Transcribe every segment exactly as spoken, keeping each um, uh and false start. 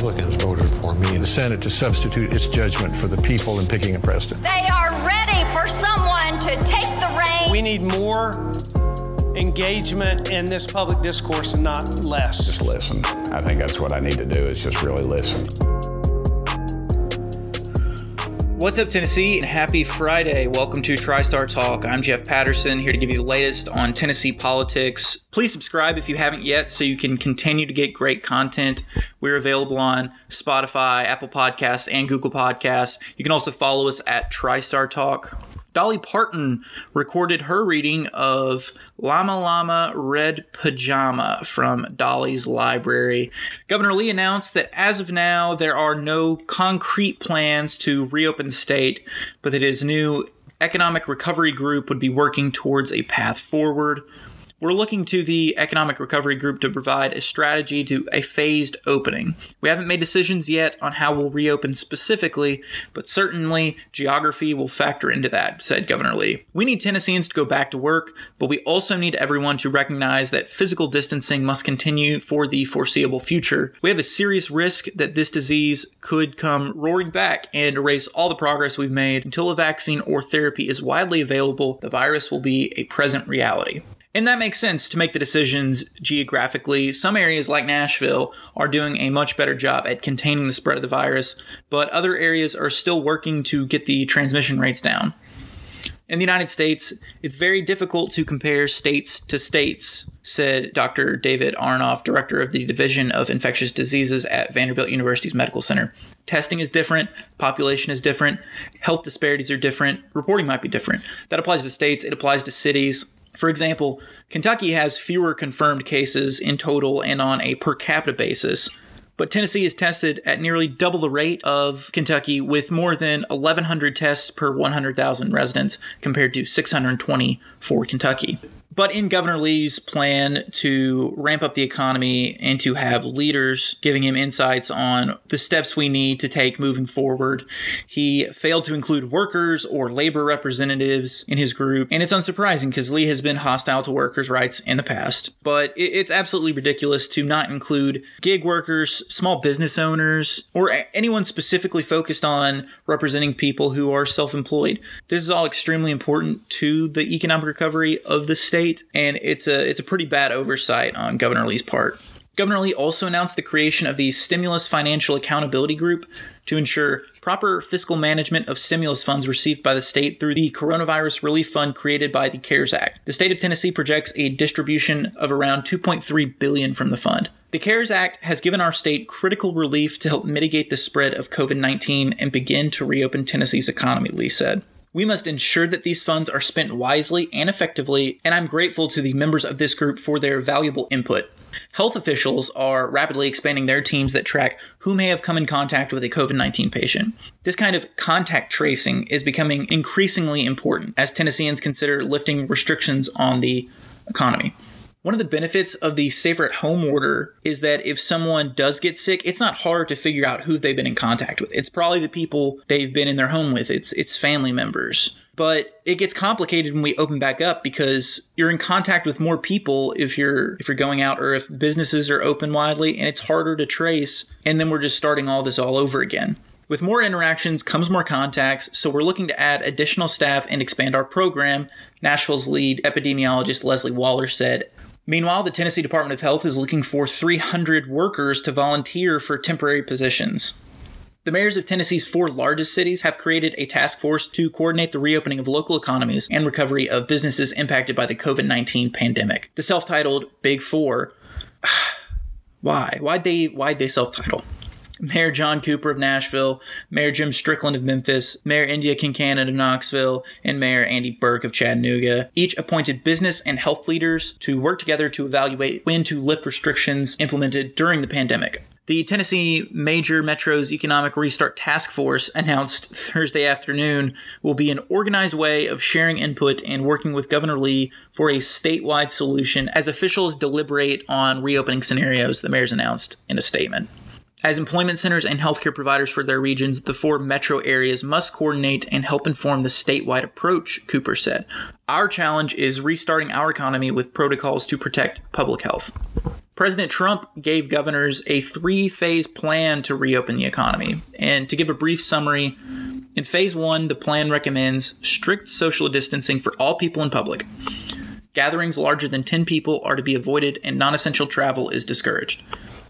Republicans voted for me in the Senate to substitute its judgment for the people in picking a president. They are ready for someone to take the reins. We need more engagement in this public discourse, not less. Just listen. I think that's what I need to do is just really listen. What's up, Tennessee, and happy Friday. Welcome to TriStar Talk. I'm Jeff Patterson, here to give you the latest on Tennessee politics. Please subscribe if you haven't yet so you can continue to get great content. We're available on Spotify, Apple Podcasts, and Google Podcasts. You can also follow us at TriStar Talk. Dolly Parton recorded her reading of Llama Llama Red Pajama from Dolly's Library. Governor Lee announced that as of now, there are no concrete plans to reopen the state, but that his new Economic Recovery Group would be working towards a path forward. We're looking to the Economic Recovery Group to provide a strategy to a phased opening. We haven't made decisions yet on how we'll reopen specifically, but certainly geography will factor into that, said Governor Lee. We need Tennesseans to go back to work, but we also need everyone to recognize that physical distancing must continue for the foreseeable future. We have a serious risk that this disease could come roaring back and erase all the progress we've made. Until a vaccine or therapy is widely available, the virus will be a present reality. And that makes sense to make the decisions geographically. Some areas like Nashville are doing a much better job at containing the spread of the virus, but other areas are still working to get the transmission rates down. In the United States, it's very difficult to compare states to states, said Doctor David Arnoff, director of the Division of Infectious Diseases at Vanderbilt University's Medical Center. Testing is different, population is different, health disparities are different, reporting might be different. That applies to states, it applies to cities. For example, Kentucky has fewer confirmed cases in total and on a per capita basis, but Tennessee is tested at nearly double the rate of Kentucky with more than eleven hundred tests per one hundred thousand residents compared to six hundred twenty for Kentucky. But in Governor Lee's plan to ramp up the economy and to have leaders giving him insights on the steps we need to take moving forward, he failed to include workers or labor representatives in his group. And it's unsurprising because Lee has been hostile to workers' rights in the past. But it's absolutely ridiculous to not include gig workers, small business owners, or anyone specifically focused on representing people who are self-employed. This is all extremely important to the economic recovery of the state. And it's a it's a pretty bad oversight on Governor Lee's part. Governor Lee also announced the creation of the Stimulus Financial Accountability Group to ensure proper fiscal management of stimulus funds received by the state through the Coronavirus Relief Fund created by the CARES Act. The state of Tennessee projects a distribution of around two point three billion dollars from the fund. The CARES Act has given our state critical relief to help mitigate the spread of COVID nineteen and begin to reopen Tennessee's economy, Lee said. We must ensure that these funds are spent wisely and effectively, and I'm grateful to the members of this group for their valuable input. Health officials are rapidly expanding their teams that track who may have come in contact with a COVID nineteen patient. This kind of contact tracing is becoming increasingly important as Tennesseans consider lifting restrictions on the economy. One of the benefits of the safer at home order is that if someone does get sick, it's not hard to figure out who they've been in contact with. It's probably the people they've been in their home with. It's it's family members. But it gets complicated when we open back up because you're in contact with more people if you're if you're going out or if businesses are open widely, and it's harder to trace. And then we're just starting all this all over again. With more interactions comes more contacts, so we're looking to add additional staff and expand our program, Nashville's lead epidemiologist Leslie Waller said. Meanwhile, the Tennessee Department of Health is looking for three hundred workers to volunteer for temporary positions. The mayors of Tennessee's four largest cities have created a task force to coordinate the reopening of local economies and recovery of businesses impacted by the COVID nineteen pandemic. The self-titled Big Four. Why? Why'd they, why'd they self-title? Mayor John Cooper of Nashville, Mayor Jim Strickland of Memphis, Mayor India Kincannon of Knoxville, and Mayor Andy Burke of Chattanooga, each appointed business and health leaders to work together to evaluate when to lift restrictions implemented during the pandemic. The Tennessee Major Metro's Economic Restart Task Force announced Thursday afternoon will be an organized way of sharing input and working with Governor Lee for a statewide solution as officials deliberate on reopening scenarios, the mayor's announced in a statement. As employment centers and healthcare providers for their regions, the four metro areas must coordinate and help inform the statewide approach, Cooper said. Our challenge is restarting our economy with protocols to protect public health. President Trump gave governors a three-phase plan to reopen the economy. And to give a brief summary, in phase one, the plan recommends strict social distancing for all people in public. Gatherings larger than ten people are to be avoided, and non-essential travel is discouraged.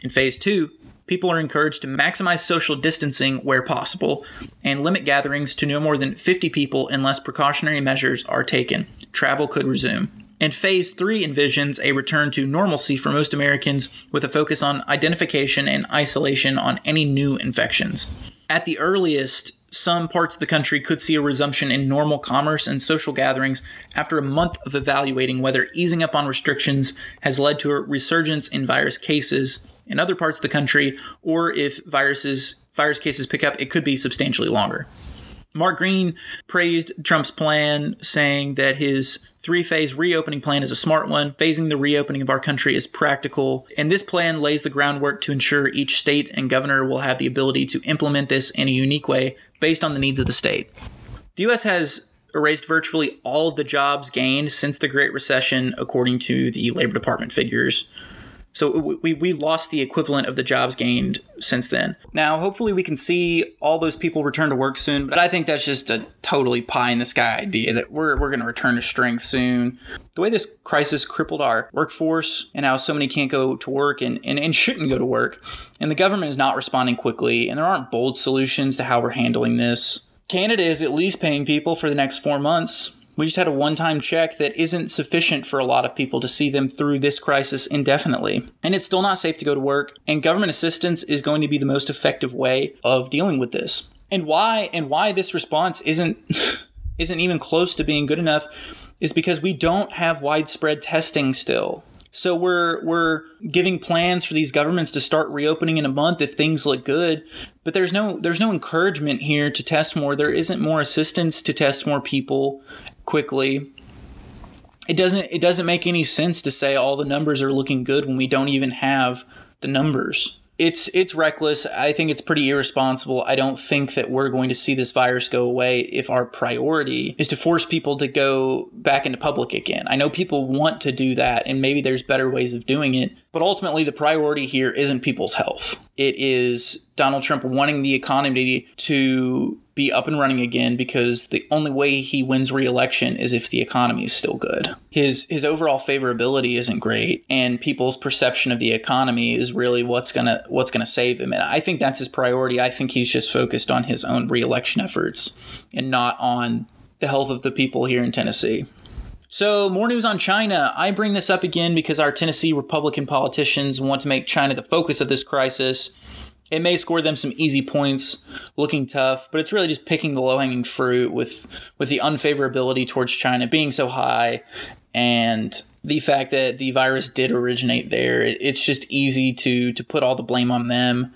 In phase two, people are encouraged to maximize social distancing where possible and limit gatherings to no more than fifty people unless precautionary measures are taken. Travel could resume. And phase three envisions a return to normalcy for most Americans with a focus on identification and isolation on any new infections. At the earliest, some parts of the country could see a resumption in normal commerce and social gatherings after a month of evaluating whether easing up on restrictions has led to a resurgence in virus cases in other parts of the country, or if viruses, virus cases pick up, it could be substantially longer. Mark Green praised Trump's plan, saying that his three-phase reopening plan is a smart one. Phasing the reopening of our country is practical, and this plan lays the groundwork to ensure each state and governor will have the ability to implement this in a unique way based on the needs of the state. The U S has erased virtually all of the jobs gained since the Great Recession, according to the Labor Department figures. So we we lost the equivalent of the jobs gained since then. Now, hopefully we can see all those people return to work soon, but I think that's just a totally pie-in-the-sky idea that we're we're going to return to strength soon. The way this crisis crippled our workforce and how so many can't go to work and, and, and shouldn't go to work, and the government is not responding quickly, and there aren't bold solutions to how we're handling this. Canada is at least paying people for the next four months. We just had a one-time check that isn't sufficient for a lot of people to see them through this crisis indefinitely. And it's still not safe to go to work, and government assistance is going to be the most effective way of dealing with this. And why and why this response isn't isn't even close to being good enough is because we don't have widespread testing still. So we're we're giving plans for these governments to start reopening in a month if things look good, but there's no there's no encouragement here to test more. There isn't more assistance to test more people quickly. It doesn't it doesn't make any sense to say all the numbers are looking good when we don't even have the numbers. It's it's reckless. I think it's pretty irresponsible. I don't think that we're going to see this virus go away if our priority is to force people to go back into public again. I know people want to do that, and maybe there's better ways of doing it, but ultimately the priority here isn't people's health. It is Donald Trump wanting the economy to be up and running again because the only way he wins re-election is if the economy is still good. His his overall favorability isn't great, and people's perception of the economy is really what's gonna what's gonna save him. And I think that's his priority. I think he's just focused on his own re-election efforts and not on the health of the people here in Tennessee. So, more news on China. I bring this up again because our Tennessee Republican politicians want to make China the focus of this crisis. It may score them some easy points, looking tough, but it's really just picking the low-hanging fruit with with the unfavorability towards China being so high and the fact that the virus did originate there. It's just easy to to put all the blame on them.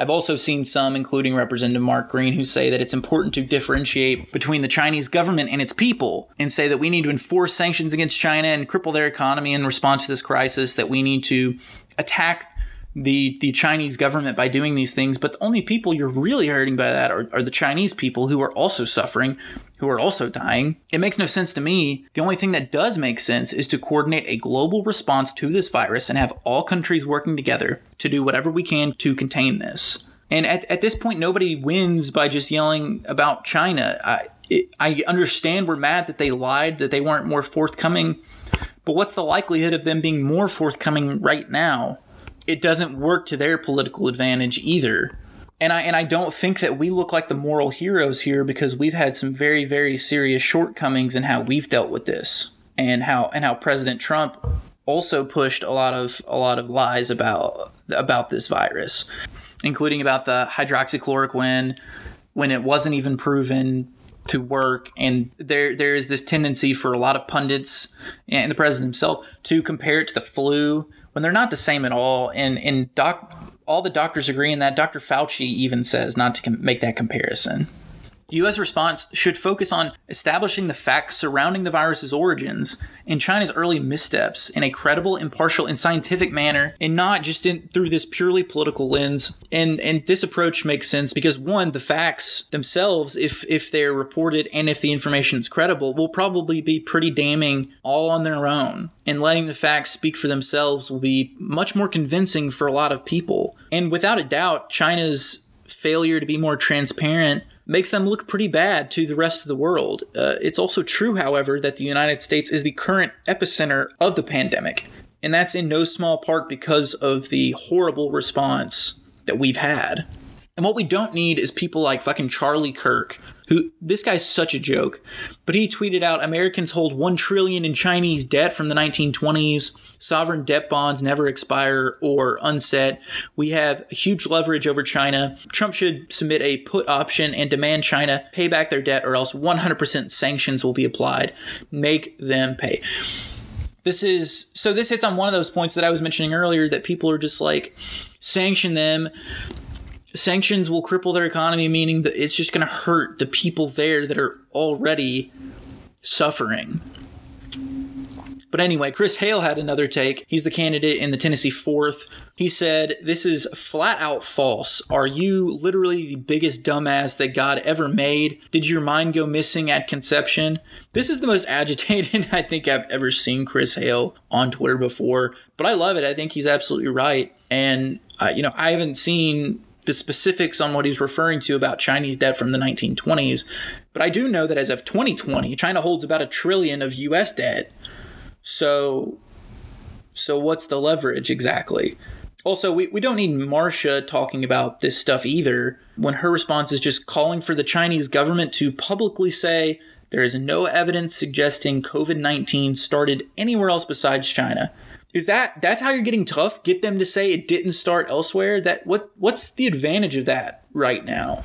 I've also seen some, including Representative Mark Green, who say that it's important to differentiate between the Chinese government and its people and say that we need to enforce sanctions against China and cripple their economy in response to this crisis, that we need to attack the the Chinese government by doing these things, but the only people you're really hurting by that are, are the Chinese people who are also suffering, who are also dying. It makes no sense to me. The only thing that does make sense is to coordinate a global response to this virus and have all countries working together to do whatever we can to contain this. And at, at this point, nobody wins by just yelling about China. I, it, I understand we're mad that they lied, that they weren't more forthcoming, but what's the likelihood of them being more forthcoming right now? It doesn't work to their political advantage either. And I and I don't think that we look like the moral heroes here because we've had some very, very serious shortcomings in how we've dealt with this and how and how President Trump also pushed a lot of a lot of lies about about this virus, including about the hydroxychloroquine when it wasn't even proven to work. And there there is this tendency for a lot of pundits and the president himself to compare it to the flu, when they're not the same at all. And, and doc, all the doctors agree in that. Doctor Fauci even says not to com- make that comparison. The U S response should focus on establishing the facts surrounding the virus's origins and China's early missteps in a credible, impartial, and scientific manner, and not just in, through this purely political lens. And and this approach makes sense because, one, the facts themselves, if if they're reported and if the information is credible, will probably be pretty damning all on their own. And letting the facts speak for themselves will be much more convincing for a lot of people. And without a doubt, China's failure to be more transparent makes them look pretty bad to the rest of the world. Uh, it's also true, however, that the United States is the current epicenter of the pandemic, and that's in no small part because of the horrible response that we've had. And what we don't need is people like fucking Charlie Kirk, who, this guy's such a joke, but he tweeted out, Americans hold one trillion dollars in Chinese debt from the nineteen twenties. Sovereign debt bonds never expire or unset. We have huge leverage over China. Trump should submit a put option and demand China pay back their debt or else one hundred percent sanctions will be applied. Make them pay. This is, so this hits on one of those points that I was mentioning earlier, that people are just like, sanction them. Sanctions will cripple their economy, meaning that it's just going to hurt the people there that are already suffering. But anyway, Chris Hale had another take. He's the candidate in the Tennessee Fourth. He said, this is flat out false. Are you literally the biggest dumbass that God ever made? Did your mind go missing at conception? This is the most agitated I think I've ever seen Chris Hale on Twitter before. But I love it. I think he's absolutely right. And, uh, you know, I haven't seen the specifics on what he's referring to about Chinese debt from the nineteen twenties. But I do know that as of twenty twenty, China holds about a trillion of U S debt. So, so what's the leverage exactly? Also, we, we don't need Marcia talking about this stuff either, when her response is just calling for the Chinese government to publicly say there is no evidence suggesting COVID nineteen started anywhere else besides China. Is that that's how you're getting tough? Get them to say it didn't start elsewhere? That what what's the advantage of that right now?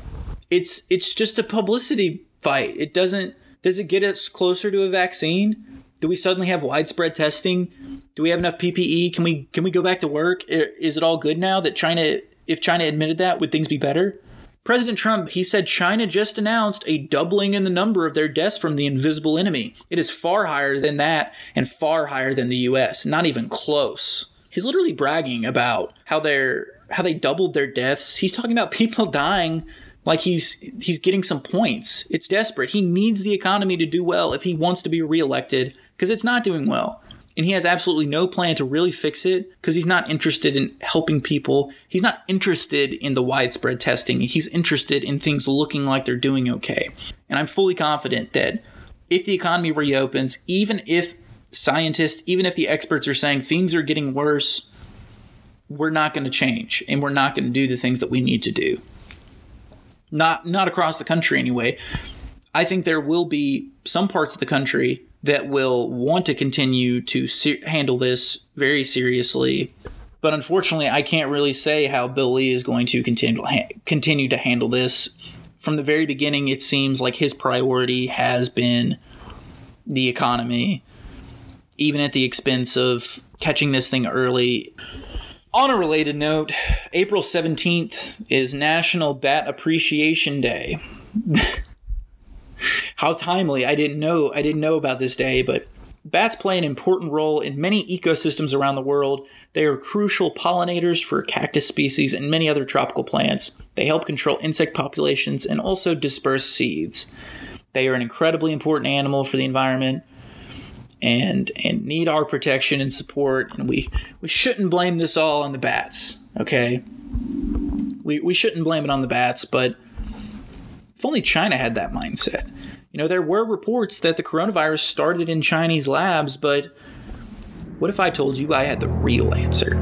It's it's just a publicity fight. It doesn't does it get us closer to a vaccine? Do we suddenly have widespread testing? Do we have enough P P E? Can we can we go back to work? Is it all good now that China if China admitted that, would things be better? President Trump, he said China just announced a doubling in the number of their deaths from the invisible enemy. It is far higher than that and far higher than the U S. Not even close. He's literally bragging about how they're how they doubled their deaths. He's talking about people dying like he's he's getting some points. It's desperate. He needs the economy to do well if he wants to be reelected because it's not doing well. And he has absolutely no plan to really fix it because he's not interested in helping people. He's not interested in the widespread testing. He's interested in things looking like they're doing okay. And I'm fully confident that if the economy reopens, even if scientists, even if the experts are saying things are getting worse, we're not going to change and we're not going to do the things that we need to do. Not, not across the country anyway. I think there will be some parts of the country that will want to continue to se- handle this very seriously. But unfortunately, I can't really say how Bill Lee is going to continue, ha- continue to handle this. From the very beginning, it seems like his priority has been the economy, even at the expense of catching this thing early. On a related note, April seventeenth is National Bat Appreciation Day. How timely. I didn't know I didn't know about this day, but bats play an important role in many ecosystems around the world. They are crucial pollinators for cactus species and many other tropical plants. They help control insect populations and also disperse seeds. They are an incredibly important animal for the environment and and need our protection and support. And we, we shouldn't blame this all on the bats, okay? We we shouldn't blame it on the bats, but if only China had that mindset. You know, there were reports that the coronavirus started in Chinese labs, but what if I told you I had the real answer?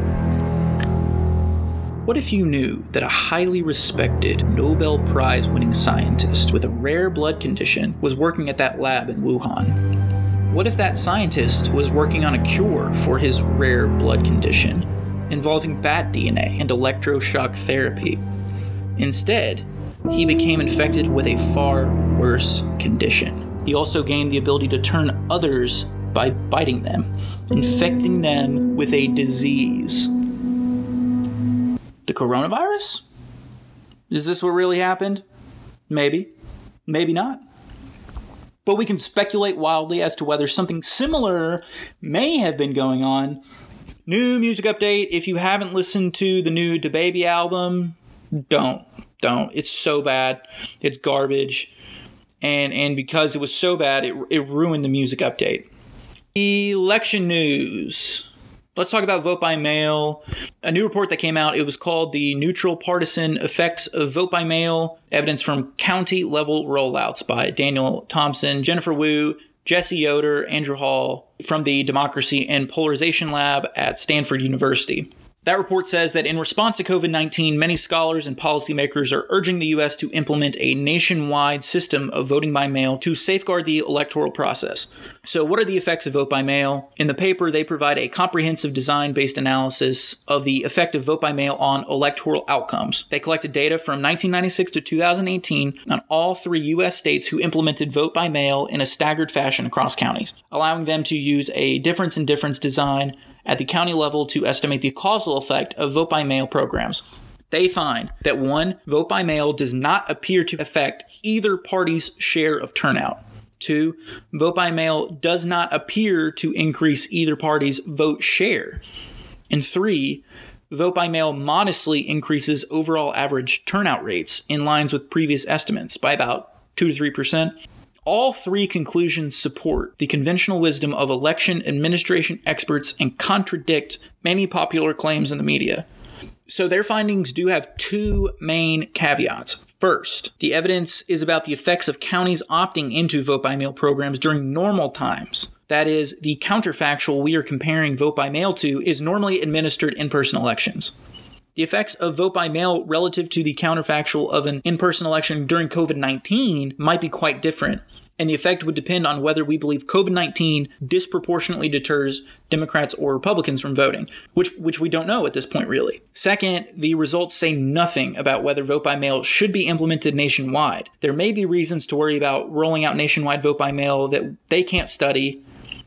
What if you knew that a highly respected Nobel Prize-winning scientist with a rare blood condition was working at that lab in Wuhan? What if that scientist was working on a cure for his rare blood condition involving bat D N A and electroshock therapy? Instead, he became infected with a far worse condition. He also gained the ability to turn others by biting them, infecting them with a disease. The coronavirus? Is this what really happened? Maybe. Maybe not. But we can speculate wildly as to whether something similar may have been going on. New music update. If you haven't listened to the new DaBaby album, don't. Don't. It's so bad. It's garbage. And and because it was so bad, it it ruined the music update. Election news. Let's talk about vote by mail. A new report that came out, it was called The Neutral Partisan Effects of Vote by Mail, Evidence from County Level Rollouts by Daniel Thompson, Jennifer Wu, Jesse Yoder, Andrew Hall from the Democracy and Polarization Lab at Stanford University. That report says that in response to COVID nineteen, many scholars and policymakers are urging the U S to implement a nationwide system of voting by mail to safeguard the electoral process. So what are the effects of vote by mail? In the paper, they provide a comprehensive design-based analysis of the effect of vote by mail on electoral outcomes. They collected data from nineteen ninety-six to two thousand eighteen on all three U S states who implemented vote by mail in a staggered fashion across counties, allowing them to use a difference-in-difference design at the county level to estimate the causal effect of vote-by-mail programs. They find that one, vote-by-mail does not appear to affect either party's share of turnout. Two, vote-by-mail does not appear to increase either party's vote share. And three, vote-by-mail modestly increases overall average turnout rates in lines with previous estimates by about two to three percent. All three conclusions support the conventional wisdom of election administration experts and contradict many popular claims in the media. So their findings do have two main caveats. First, the evidence is about the effects of counties opting into vote-by-mail programs during normal times. That is, the counterfactual we are comparing vote-by-mail to is normally administered in-person elections. The effects of vote-by-mail relative to the counterfactual of an in-person election during COVID nineteen might be quite different, and the effect would depend on whether we believe COVID nineteen disproportionately deters Democrats or Republicans from voting, which which we don't know at this point, really. Second, the results say nothing about whether vote-by-mail should be implemented nationwide. There may be reasons to worry about rolling out nationwide vote-by-mail that they can't study.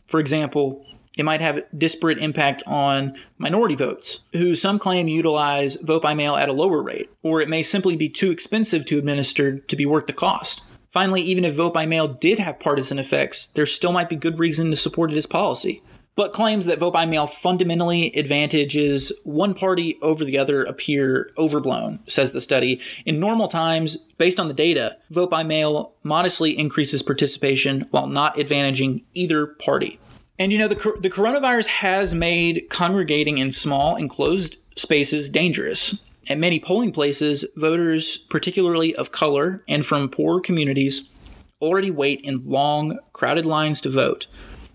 For example, it might have a disparate impact on minority votes, who some claim utilize vote by mail at a lower rate, or it may simply be too expensive to administer to be worth the cost. Finally, even if vote by mail did have partisan effects, there still might be good reason to support it as policy. But claims that vote by mail fundamentally advantages one party over the other appear overblown, says the study. In normal times, based on the data, vote by mail modestly increases participation while not advantaging either party. And, you know, the the coronavirus has made congregating in small, enclosed spaces dangerous. At many polling places, voters, particularly of color and from poorer communities, already wait in long, crowded lines to vote.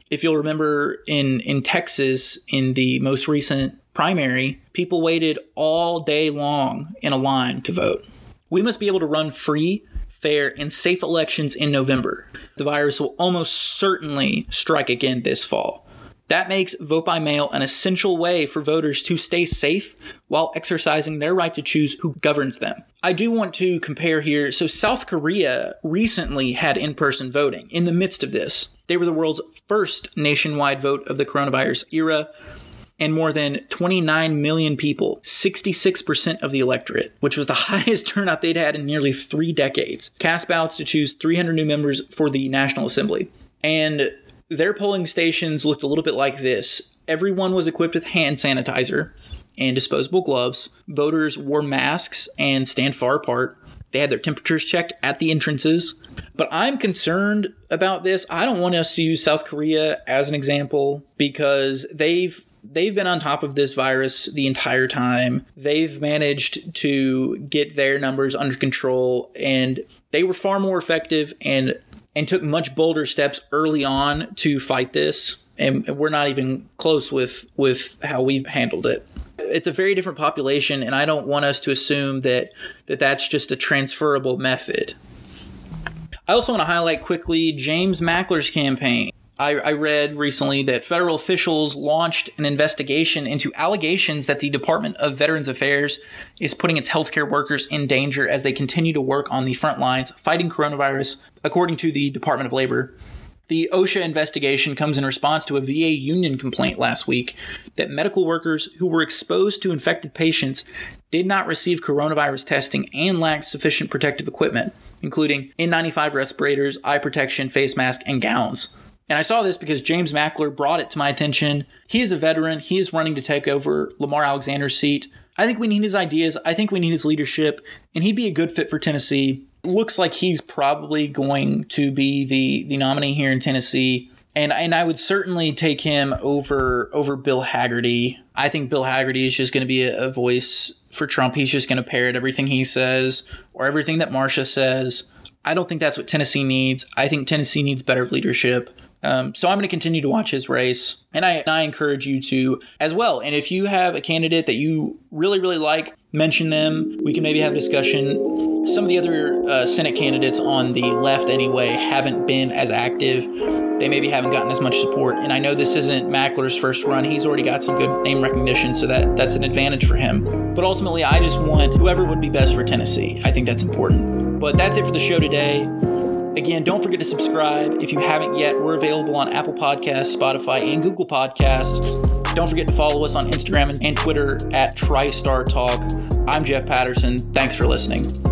If you'll remember, in, in Texas, in the most recent primary, people waited all day long in a line to vote. We must be able to run free, fair, and safe elections in November. The virus will almost certainly strike again this fall. That makes vote by mail an essential way for voters to stay safe while exercising their right to choose who governs them. I do want to compare here. So South Korea recently had in-person voting in the midst of this. They were the world's first nationwide vote of the coronavirus era, and more than twenty-nine million people, sixty-six percent of the electorate, which was the highest turnout they'd had in nearly three decades, cast ballots to choose three hundred new members for the National Assembly. And their polling stations looked a little bit like this. Everyone was equipped with hand sanitizer and disposable gloves. Voters wore masks and stand far apart. They had their temperatures checked at the entrances. But I'm concerned about this. I don't want us to use South Korea as an example because they've They've been on top of this virus the entire time. They've managed to get their numbers under control, and they were far more effective and and took much bolder steps early on to fight this. And we're not even close with, with how we've handled it. It's a very different population, and I don't want us to assume that, that that's just a transferable method. I also want to highlight quickly James Mackler's campaign. I read recently that federal officials launched an investigation into allegations that the Department of Veterans Affairs is putting its healthcare workers in danger as they continue to work on the front lines fighting coronavirus, according to the Department of Labor. The OSHA investigation comes in response to a V A union complaint last week that medical workers who were exposed to infected patients did not receive coronavirus testing and lacked sufficient protective equipment. including N ninety-five respirators, eye protection, face mask, and gowns. And I saw this because James Mackler brought it to my attention. He is a veteran. He is running to take over Lamar Alexander's seat. I think we need his ideas. I think we need his leadership. And he'd be a good fit for Tennessee. It looks like he's probably going to be the, the nominee here in Tennessee. And and I would certainly take him over over Bill Hagerty. I think Bill Hagerty is just going to be a, a voice for Trump. He's just going to parrot everything he says or everything that Marcia says. I don't think that's what Tennessee needs. I think Tennessee needs better leadership. Um, so I'm going to continue to watch his race, and I, and I encourage you to as well. And if you have a candidate that you really, really like, mention them. We can maybe have a discussion. Some of the other uh, Senate candidates on the left anyway haven't been as active. They maybe haven't gotten as much support. And I know this isn't Mackler's first run. He's already got some good name recognition, so that, that's an advantage for him. But ultimately, I just want whoever would be best for Tennessee. I think that's important. But that's it for the show today. Again, don't forget to subscribe if you haven't yet. We're available on Apple Podcasts, Spotify, and Google Podcasts. Don't forget to follow us on Instagram and Twitter at TriStar Talk. I'm Jeff Patterson. Thanks for listening.